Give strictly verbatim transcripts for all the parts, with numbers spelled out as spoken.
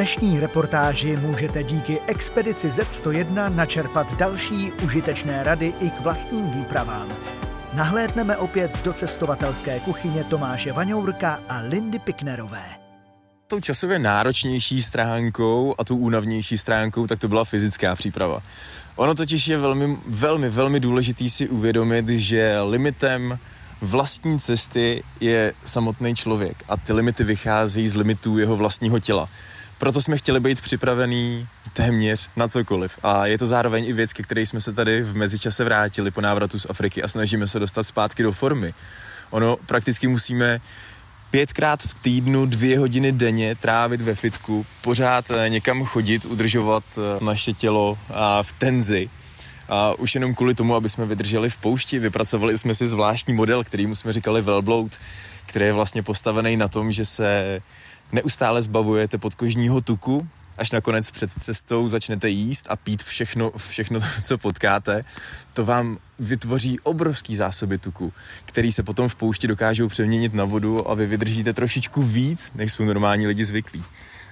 dnešní reportáži můžete díky Expedici zet sto jedna načerpat další užitečné rady i k vlastním výpravám. Nahlédneme opět do cestovatelské kuchyně Tomáše Vaňourka a Lindy Piknerové. Tou časově náročnější stránkou a tou únavnější stránkou, tak to byla fyzická příprava. Ono totiž je velmi, velmi, velmi důležitý si uvědomit, že limitem vlastní cesty je samotný člověk a ty limity vycházejí z limitů jeho vlastního těla. Proto jsme chtěli být připravený téměř na cokoliv. A je to zároveň i věc, ke které jsme se tady v mezičase vrátili po návratu z Afriky a snažíme se dostat zpátky do formy. Ono prakticky musíme pětkrát v týdnu, dvě hodiny denně trávit ve fitku, pořád někam chodit, udržovat naše tělo v tenzi. A už jenom kvůli tomu, aby jsme vydrželi v poušti, vypracovali jsme si zvláštní model, kterýmu jsme říkali velbloud, který je vlastně postavený na tom, že se neustále zbavujete podkožního tuku, až nakonec před cestou začnete jíst a pít všechno, všechno, co potkáte. To vám vytvoří obrovský zásoby tuku, který se potom v poušti dokážou přeměnit na vodu a vy vydržíte trošičku víc, než jsou normální lidi zvyklí.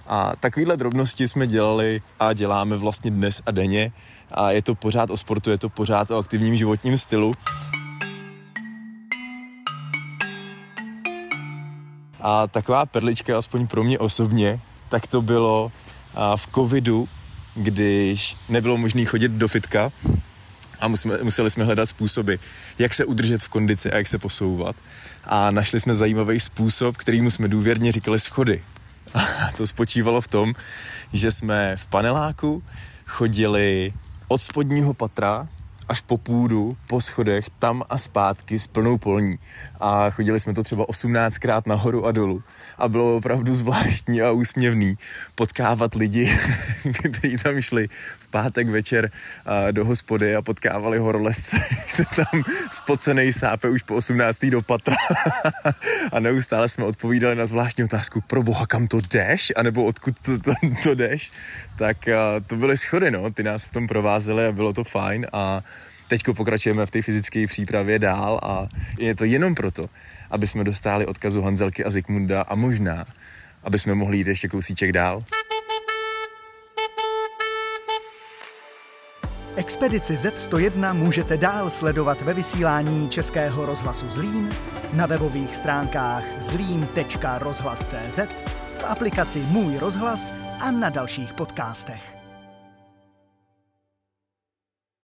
A takovýhle drobnosti jsme dělali a děláme vlastně dnes a denně. A je to pořád o sportu, je to pořád o aktivním životním stylu. A taková perlička, aspoň pro mě osobně, tak to bylo v covidu, když nebylo možné chodit do fitka a museli jsme hledat způsoby, jak se udržet v kondici a jak se posouvat. A našli jsme zajímavý způsob, kterýmu jsme důvěrně říkali schody. A to spočívalo v tom, že jsme v paneláku chodili od spodního patra až po půdu, po schodech, tam a zpátky s plnou polní. A chodili jsme to třeba osmnáctkrát nahoru a dolů. A bylo opravdu zvláštní a úsměvný potkávat lidi, kteří tam šli v pátek večer do hospody a potkávali horolezce, se tam spocenej sápe už po osmnáctý do patra. A neustále jsme odpovídali na zvláštní otázku, pro boha, kam to jdeš? A nebo odkud to, to, to jdeš? Tak to byly schody, no. Ty nás v tom provázely a bylo to fajn a teďko pokračujeme v té fyzické přípravě dál a je to jenom proto, aby jsme dostali odkazu Hanzelky a Zikmunda a možná, aby jsme mohli jít ještě kousíček dál. Expedici zet sto jedna můžete dál sledovat ve vysílání Českého rozhlasu Zlín, na webových stránkách zlín tečka rozhlas tečka cé zet, v aplikaci Můj rozhlas a na dalších podcastech.